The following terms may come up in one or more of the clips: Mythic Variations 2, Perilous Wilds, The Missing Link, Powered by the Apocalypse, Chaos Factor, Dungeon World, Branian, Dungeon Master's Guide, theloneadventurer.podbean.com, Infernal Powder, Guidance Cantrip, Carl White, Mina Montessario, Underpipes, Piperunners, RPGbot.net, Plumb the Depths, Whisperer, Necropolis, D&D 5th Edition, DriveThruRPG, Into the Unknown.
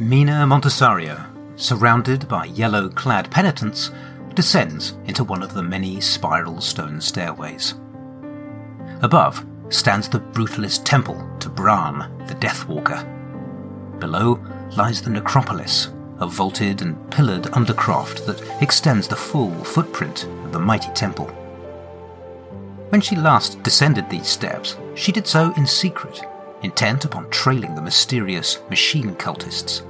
Mina Montessario, surrounded by yellow-clad penitents, descends into one of the many spiral stone stairways. Above stands the brutalist temple to Brahm, the Deathwalker. Below lies the Necropolis, a vaulted and pillared undercroft that extends the full footprint of the mighty temple. When she last descended these steps, she did so in secret, intent upon trailing the mysterious machine cultists.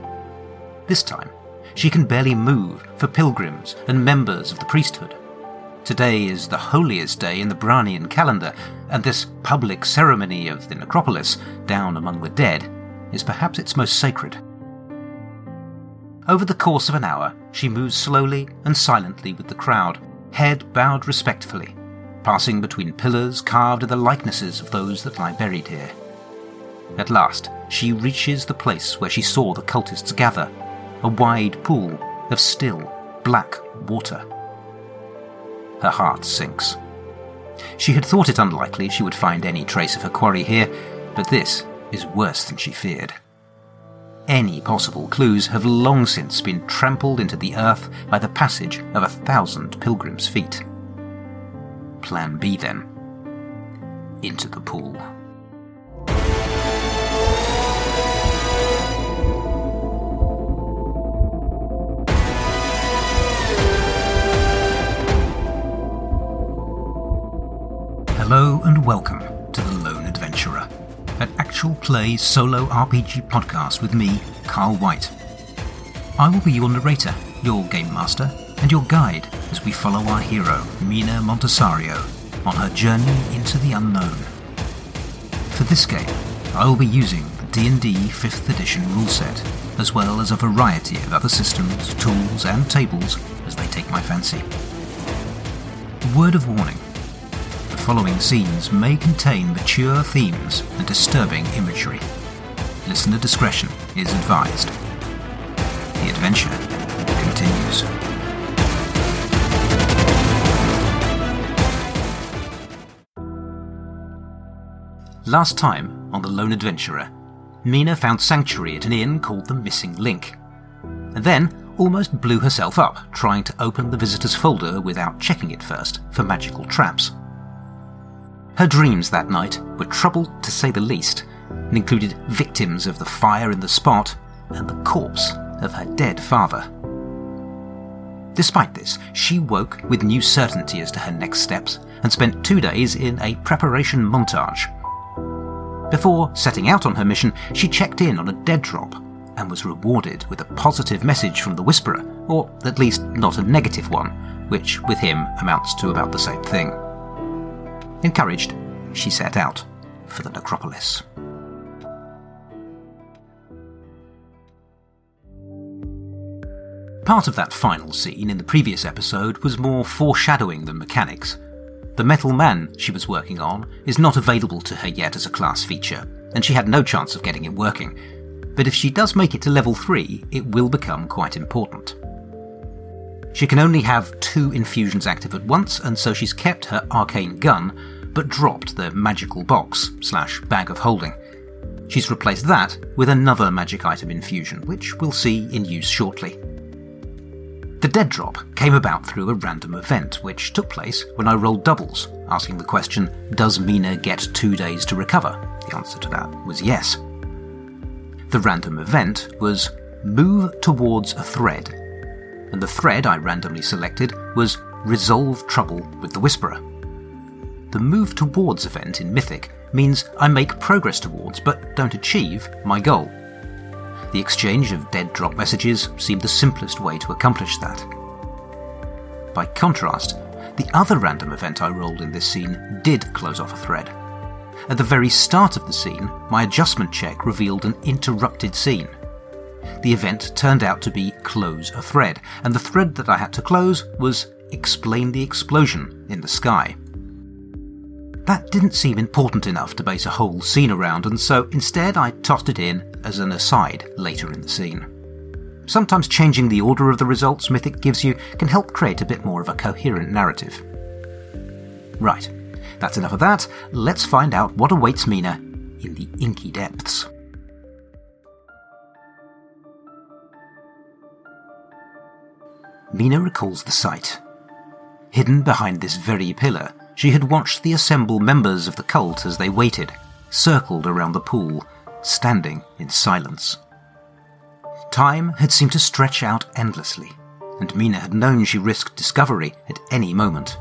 This time, she can barely move for pilgrims and members of the priesthood. Today is the holiest day in the Branian calendar, and this public ceremony of the necropolis, down among the dead, is perhaps its most sacred. Over the course of an hour, she moves slowly and silently with the crowd, head bowed respectfully, passing between pillars carved in the likenesses of those that lie buried here. At last, she reaches the place where she saw the cultists gather, a wide pool of still, black water. Her heart sinks. She had thought it unlikely she would find any trace of her quarry here, but this is worse than she feared. Any possible clues have long since been trampled into the earth by the passage of 1,000 pilgrims' feet. Plan B, then. Into the pool. Hello and welcome to The Lone Adventurer, an actual play solo RPG podcast with me, Carl White. I will be your narrator, your game master, and your guide as we follow our hero, Mina Montessario, on her journey into the unknown. For this game, I will be using the D&D 5th Edition rule set, as well as a variety of other systems, tools, and tables as they take my fancy. Word of warning. The following scenes may contain mature themes and disturbing imagery. Listener discretion is advised. The adventure continues. Last time on The Lone Adventurer, Mina found sanctuary at an inn called The Missing Link, and then almost blew herself up trying to open the visitor's folder without checking it first for magical traps. Her dreams that night were troubled to say the least, and included victims of the fire in the spot and the corpse of her dead father. Despite this, she woke with new certainty as to her next steps and spent 2 days in a preparation montage. Before setting out on her mission, she checked in on a dead drop and was rewarded with a positive message from the Whisperer, or at least not a negative one, which with him amounts to about the same thing. Encouraged, she set out for the necropolis. Part of that final scene in the previous episode was more foreshadowing than mechanics. The metal man she was working on is not available to her yet as a class feature, and she had no chance of getting it working. But if she does make it to level 3, it will become quite important. She can only have 2 infusions active at once, and so she's kept her arcane gun, but dropped the magical box / bag of holding. She's replaced that with another magic item infusion, which we'll see in use shortly. The dead drop came about through a random event, which took place when I rolled doubles, asking the question, does Mina get 2 days to recover? The answer to that was yes. The random event was move towards a thread, and the thread I randomly selected was Resolve Trouble with the Whisperer. The Move Towards event in Mythic means I make progress towards, but don't achieve, my goal. The exchange of dead drop messages seemed the simplest way to accomplish that. By contrast, the other random event I rolled in this scene did close off a thread. At the very start of the scene, my adjustment check revealed an interrupted scene. The event turned out to be Close a Thread, and the thread that I had to close was Explain the Explosion in the Sky. That didn't seem important enough to base a whole scene around, and so instead I tossed it in as an aside later in the scene. Sometimes changing the order of the results Mythic gives you can help create a bit more of a coherent narrative. Right, that's enough of that. Let's find out what awaits Mina in the inky depths. Mina recalls the sight. Hidden behind this very pillar, she had watched the assembled members of the cult as they waited, circled around the pool, standing in silence. Time had seemed to stretch out endlessly, and Mina had known she risked discovery at any moment.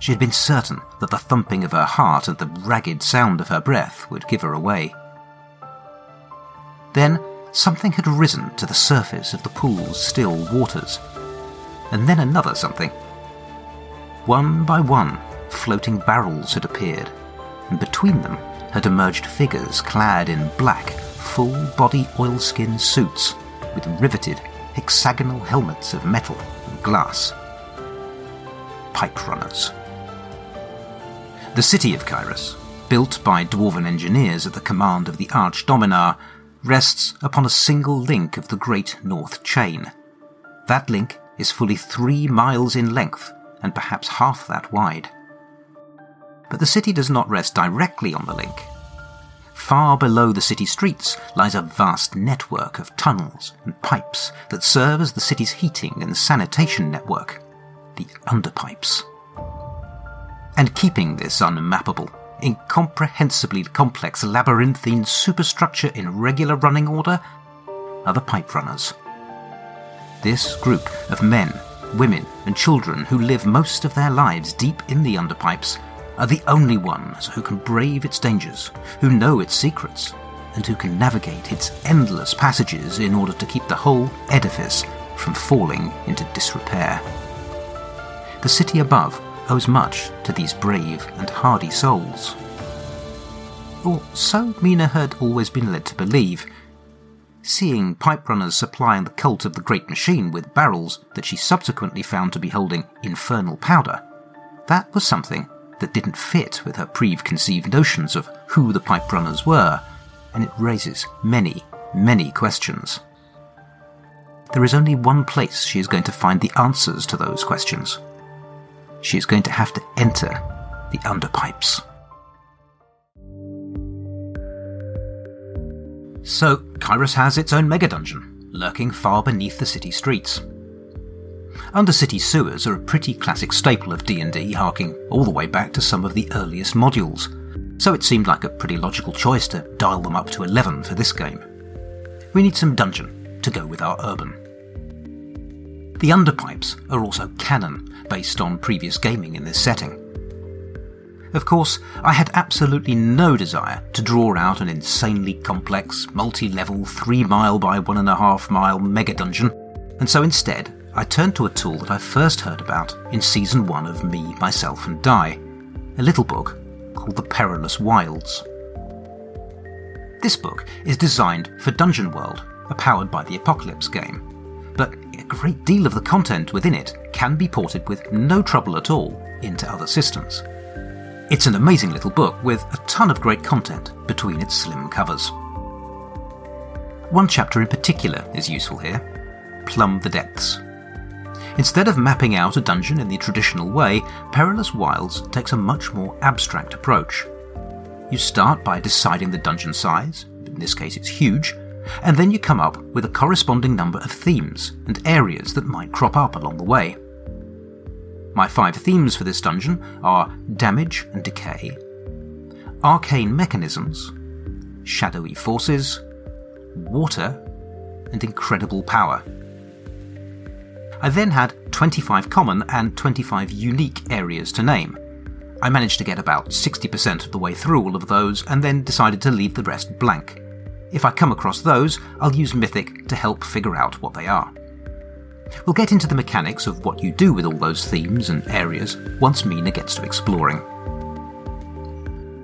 She had been certain that the thumping of her heart and the ragged sound of her breath would give her away. Then something had risen to the surface of the pool's still waters, and then another something. One by one, floating barrels had appeared, and between them had emerged figures clad in black, full-body oilskin suits with riveted, hexagonal helmets of metal and glass. Piperunners. The city of Kairos, built by dwarven engineers at the command of the Archdominar, rests upon a single link of the Great North Chain. That link is fully 3 miles in length and perhaps half that wide. But the city does not rest directly on the link. Far below the city streets lies a vast network of tunnels and pipes that serve as the city's heating and sanitation network, the Underpipes. And keeping this unmappable, incomprehensibly complex labyrinthine superstructure in regular running order are the Piperunners. This group of men, women, and children who live most of their lives deep in the Underpipes are the only ones who can brave its dangers, who know its secrets, and who can navigate its endless passages in order to keep the whole edifice from falling into disrepair. The city above owes much to these brave and hardy souls. Or so Mina had always been led to believe. Seeing Piperunners supplying the cult of the Great Machine with barrels that she subsequently found to be holding infernal powder, that was something that didn't fit with her preconceived notions of who the Piperunners were, and it raises many, many questions. There is only one place she is going to find the answers to those questions. She is going to have to enter the Underpipes. So, Kairos has its own mega-dungeon, lurking far beneath the city streets. Undercity sewers are a pretty classic staple of D&D, harking all the way back to some of the earliest modules, so it seemed like a pretty logical choice to dial them up to 11 for this game. We need some dungeon to go with our urban. The Underpipes are also canon, based on previous gaming in this setting. Of course, I had absolutely no desire to draw out an insanely complex, multi-level, 3-mile by 1.5-mile mega-dungeon, and so instead I turned to a tool that I first heard about in Season 1 of Me, Myself and Die, a little book called The Perilous Wilds. This book is designed for Dungeon World, a Powered by the Apocalypse game, but a great deal of the content within it can be ported with no trouble at all into other systems. It's an amazing little book with a ton of great content between its slim covers. One chapter in particular is useful here, Plumb the Depths. Instead of mapping out a dungeon in the traditional way, Perilous Wilds takes a much more abstract approach. You start by deciding the dungeon size, in this case it's huge, and then you come up with a corresponding number of themes and areas that might crop up along the way. My 5 themes for this dungeon are Damage and Decay, Arcane Mechanisms, Shadowy Forces, Water, and Incredible Power. I then had 25 common and 25 unique areas to name. I managed to get about 60% of the way through all of those and then decided to leave the rest blank. If I come across those, I'll use Mythic to help figure out what they are. We'll get into the mechanics of what you do with all those themes and areas once Mina gets to exploring.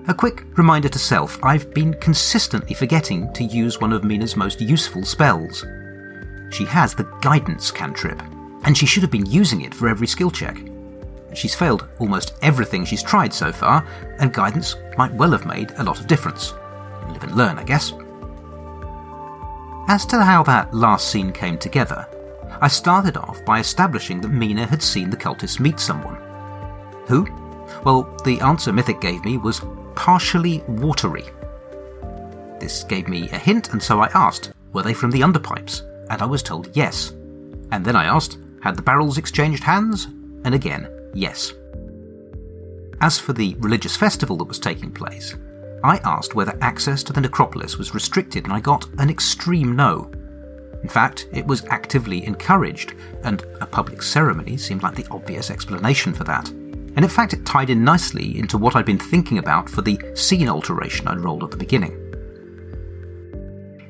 A quick reminder to self, I've been consistently forgetting to use one of Mina's most useful spells. She has the Guidance Cantrip, and she should have been using it for every skill check. She's failed almost everything she's tried so far, and guidance might well have made a lot of difference. Live and learn, I guess. As to how that last scene came together, I started off by establishing that Mina had seen the cultists meet someone. Who? Well, the answer Mythic gave me was partially watery. This gave me a hint, and so I asked, were they from the Underpipes? And I was told yes. And then I asked, Had the barrels exchanged hands? And again, yes. As for the religious festival that was taking place, I asked whether access to the necropolis was restricted, and I got an extreme no. In fact, it was actively encouraged, and a public ceremony seemed like the obvious explanation for that. And in fact, it tied in nicely into what I'd been thinking about for the scene alteration I'd rolled at the beginning.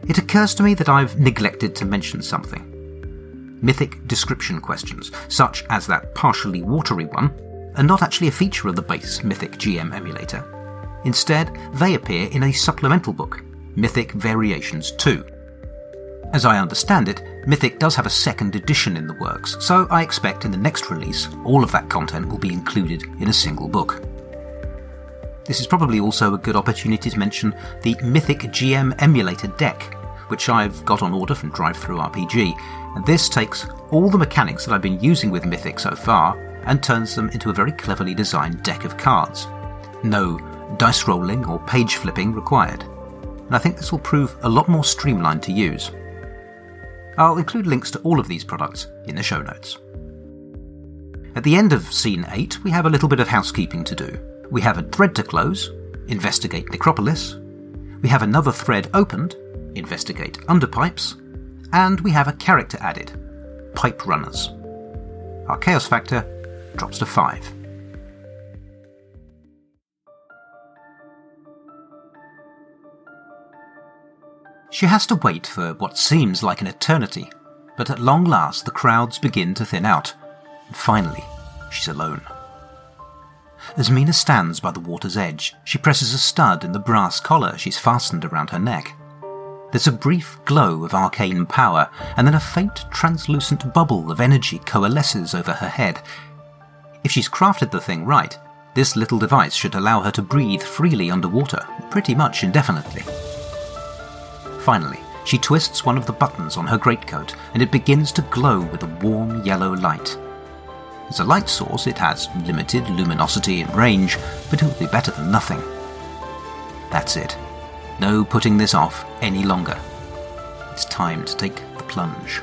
It occurs to me that I've neglected to mention something. Mythic description questions, such as that partially watery one, are not actually a feature of the base Mythic GM emulator. Instead, they appear in a supplemental book, Mythic Variations 2. As I understand it, Mythic does have a second edition in the works, so I expect in the next release, all of that content will be included in a single book. This is probably also a good opportunity to mention the Mythic GM emulator deck, which I've got on order from DriveThruRPG, and this takes all the mechanics that I've been using with Mythic so far and turns them into a very cleverly designed deck of cards. No dice rolling or page flipping required. And I think this will prove a lot more streamlined to use. I'll include links to all of these products in the show notes. At the end of Scene 8, we have a little bit of housekeeping to do. We have a thread to close, investigate Necropolis. We have another thread opened, investigate Underpipes. And we have a character added, Piperunners. Our chaos factor drops to 5. She has to wait for what seems like an eternity, but at long last the crowds begin to thin out, and finally she's alone. As Mina stands by the water's edge, she presses a stud in the brass collar she's fastened around her neck. There's a brief glow of arcane power, and then a faint, translucent bubble of energy coalesces over her head. If she's crafted the thing right, this little device should allow her to breathe freely underwater, pretty much indefinitely. Finally, she twists one of the buttons on her greatcoat, and it begins to glow with a warm yellow light. As a light source, it has limited luminosity and range, but it will be better than nothing. That's it. No putting this off any longer. It's time to take the plunge.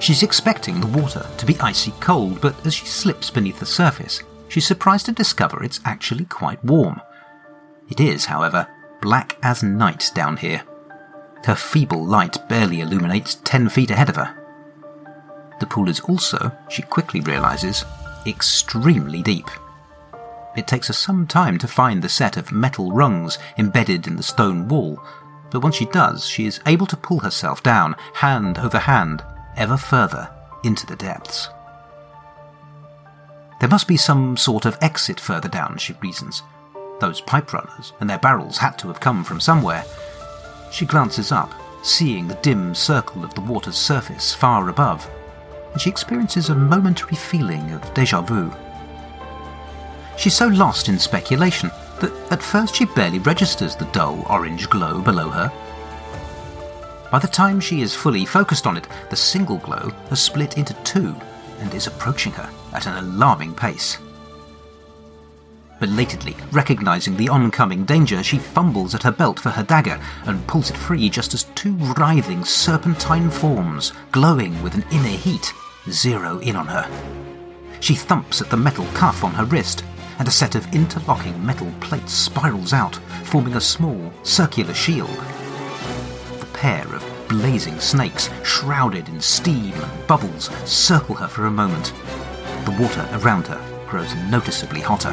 She's expecting the water to be icy cold, but as she slips beneath the surface, she's surprised to discover it's actually quite warm. It is, however, black as night down here. Her feeble light barely illuminates 10 feet ahead of her. The pool is also, she quickly realises, extremely deep. It takes her some time to find the set of metal rungs embedded in the stone wall, but once she does, she is able to pull herself down, hand over hand, ever further into the depths. There must be some sort of exit further down, she reasons. Those piperunners and their barrels had to have come from somewhere. She glances up, seeing the dim circle of the water's surface far above, and she experiences a momentary feeling of déjà vu. She's so lost in speculation that at first she barely registers the dull orange glow below her. By the time she is fully focused on it, the single glow has split into two and is approaching her at an alarming pace. Belatedly, recognising the oncoming danger, she fumbles at her belt for her dagger and pulls it free just as two writhing serpentine forms, glowing with an inner heat, zero in on her. She thumps at the metal cuff on her wrist, and a set of interlocking metal plates spirals out, forming a small, circular shield. The pair of blazing snakes, shrouded in steam and bubbles, circle her for a moment. The water around her grows noticeably hotter.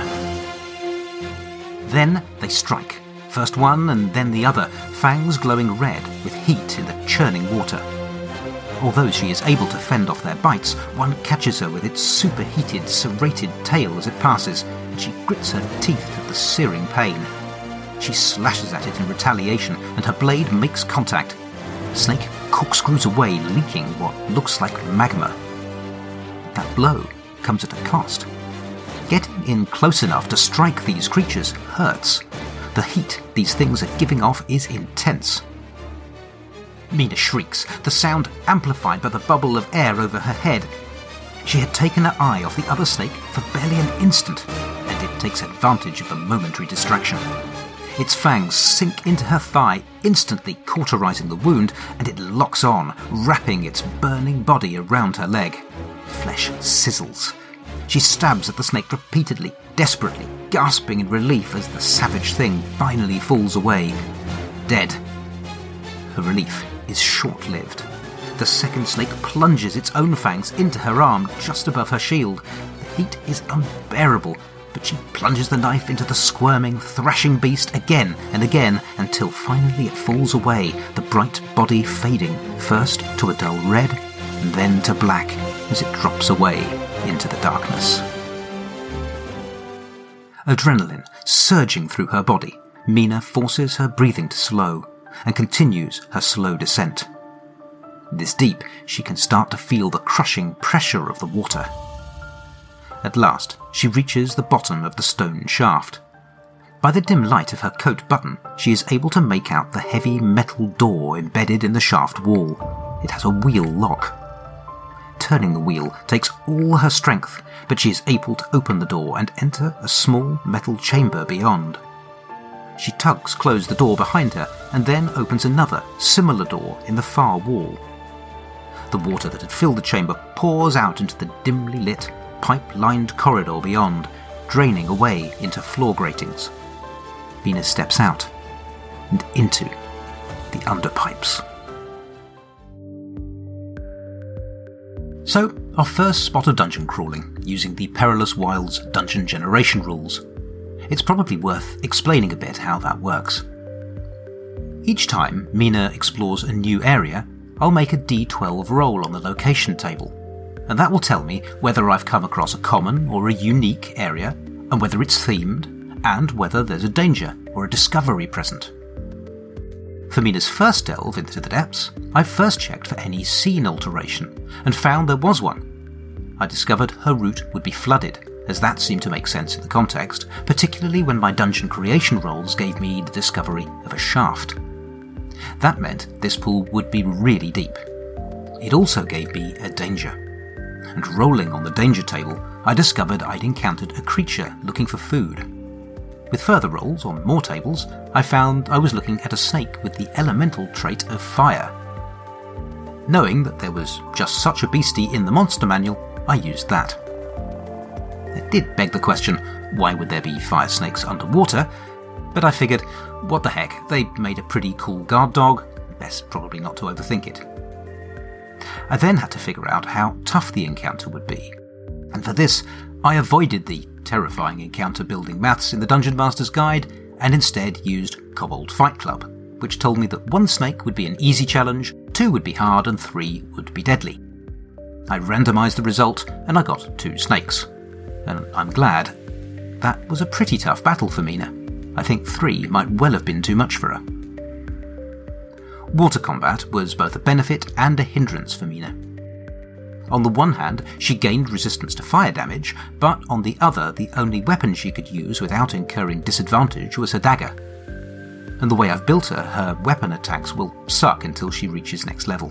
Then they strike, first one and then the other, fangs glowing red with heat in the churning water. Although she is able to fend off their bites, one catches her with its superheated, serrated tail as it passes, and she grits her teeth at the searing pain. She slashes at it in retaliation, and her blade makes contact. The snake corkscrews away, leaking what looks like magma. That blow comes at a cost. Getting in close enough to strike these creatures hurts. The heat these things are giving off is intense. Mina shrieks, the sound amplified by the bubble of air over her head. She had taken her eye off the other snake for barely an instant, and it takes advantage of the momentary distraction. Its fangs sink into her thigh, instantly cauterizing the wound, and it locks on, wrapping its burning body around her leg. Flesh sizzles. She stabs at the snake repeatedly, desperately, gasping in relief as the savage thing finally falls away. Dead. Her relief is short-lived. The second snake plunges its own fangs into her arm just above her shield. The heat is unbearable, but she plunges the knife into the squirming, thrashing beast again and again until finally it falls away, the bright body fading, first to a dull red and then to black as it drops away into the darkness. Adrenaline surging through her body, Mina forces her breathing to slow and continues her slow descent. This deep, she can start to feel the crushing pressure of the water. At last, she reaches the bottom of the stone shaft. By the dim light of her coat button, she is able to make out the heavy metal door embedded in the shaft wall. It has a wheel lock. Turning the wheel takes all her strength, but she is able to open the door and enter a small metal chamber beyond. She tugs close the door behind her and then opens another, similar door in the far wall. The water that had filled the chamber pours out into the dimly lit, pipe-lined corridor beyond, draining away into floor gratings. Mina steps out and into the underpipes. So, our first spot of dungeon crawling, using the Perilous Wilds dungeon generation rules. It's probably worth explaining a bit how that works. Each time Mina explores a new area, I'll make a d12 roll on the location table, and that will tell me whether I've come across a common or a unique area, and whether it's themed, and whether there's a danger or a discovery present. For Mina's first delve into the depths, I first checked for any scene alteration, and found there was one. I discovered her route would be flooded, as that seemed to make sense in the context, particularly when my dungeon creation rolls gave me the discovery of a shaft. That meant this pool would be really deep. It also gave me a danger. And rolling on the danger table, I discovered I'd encountered a creature looking for food. With further rolls on more tables, I found I was looking at a snake with the elemental trait of fire. Knowing that there was just such a beastie in the monster manual, I used that. It did beg the question, why would there be fire snakes underwater? But I figured, what the heck, they made a pretty cool guard dog, best probably not to overthink it. I then had to figure out how tough the encounter would be, and for this I avoided the terrifying encounter building maths in the Dungeon Master's Guide and instead used Cobbold Fight Club, which told me that one snake would be an easy challenge, two would be hard and three would be deadly. I randomised the result and I got two snakes. And I'm glad. That was a pretty tough battle for Mina. I think three might well have been too much for her. Water combat was both a benefit and a hindrance for Mina. On the one hand, she gained resistance to fire damage, but on the other, the only weapon she could use without incurring disadvantage was her dagger. And the way I've built her, her weapon attacks will suck until she reaches next level.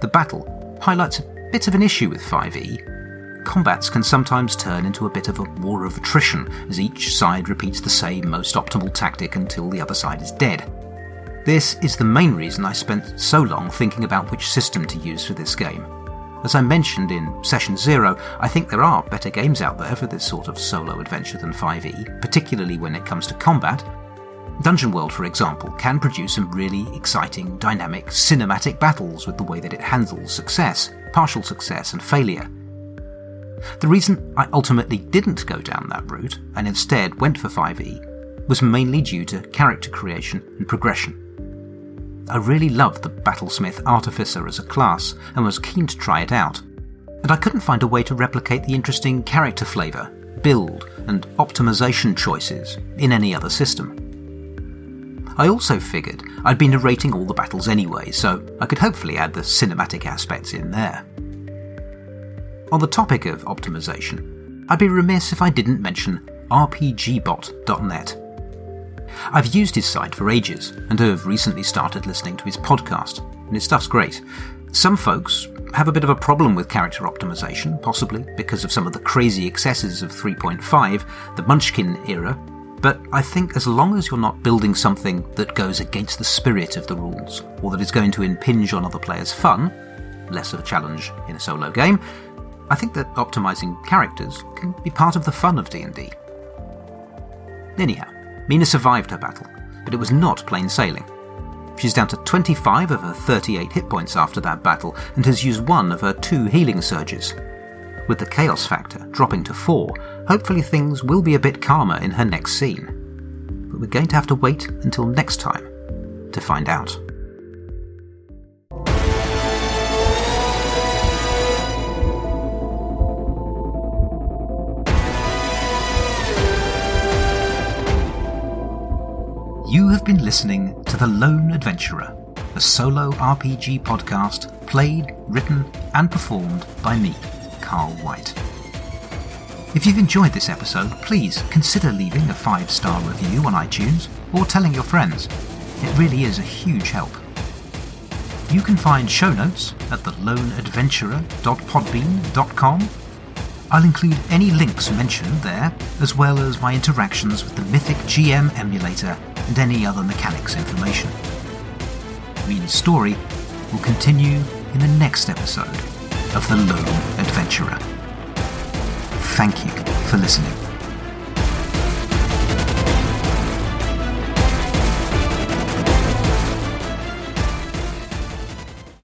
The battle highlights a bit of an issue with 5e. Combats can sometimes turn into a bit of a war of attrition, as each side repeats the same most optimal tactic until the other side is dead. This is the main reason I spent so long thinking about which system to use for this game. As I mentioned in Session 0, I think there are better games out there for this sort of solo adventure than 5e, particularly when it comes to combat. Dungeon World, for example, can produce some really exciting, dynamic, cinematic battles with the way that it handles success, partial success and failure. The reason I ultimately didn't go down that route, and instead went for 5e, was mainly due to character creation and progression. I really loved the Battlesmith Artificer as a class, and was keen to try it out, and I couldn't find a way to replicate the interesting character flavour, build, and optimisation choices in any other system. I also figured I'd be narrating all the battles anyway, so I could hopefully add the cinematic aspects in there. On the topic of optimization, I'd be remiss if I didn't mention RPGbot.net. I've used his site for ages, and have recently started listening to his podcast, and his stuff's great. Some folks have a bit of a problem with character optimization, possibly because of some of the crazy excesses of 3.5, the Munchkin era, But I think as long as you're not building something that goes against the spirit of the rules, or that is going to impinge on other players' fun, less of a challenge in a solo game, I think that optimising characters can be part of the fun of D&D. Anyhow, Mina survived her battle, but it was not plain sailing. She's down to 25 of her 38 hit points after that battle, and has used one of her 2 healing surges. With the chaos factor dropping to 4, hopefully things will be a bit calmer in her next scene. But we're going to have to wait until next time to find out. You have been listening to The Lone Adventurer, a solo RPG podcast played, written, and performed by me, Carl White. If you've enjoyed this episode, please consider leaving a 5-star review on iTunes or telling your friends. It really is a huge help. You can find show notes at theloneadventurer.podbean.com. I'll include any links mentioned there, as well as my interactions with the Mythic GM emulator and any other mechanics information. Mina's story will continue in the next episode of The Lone Adventurer. Thank you for listening.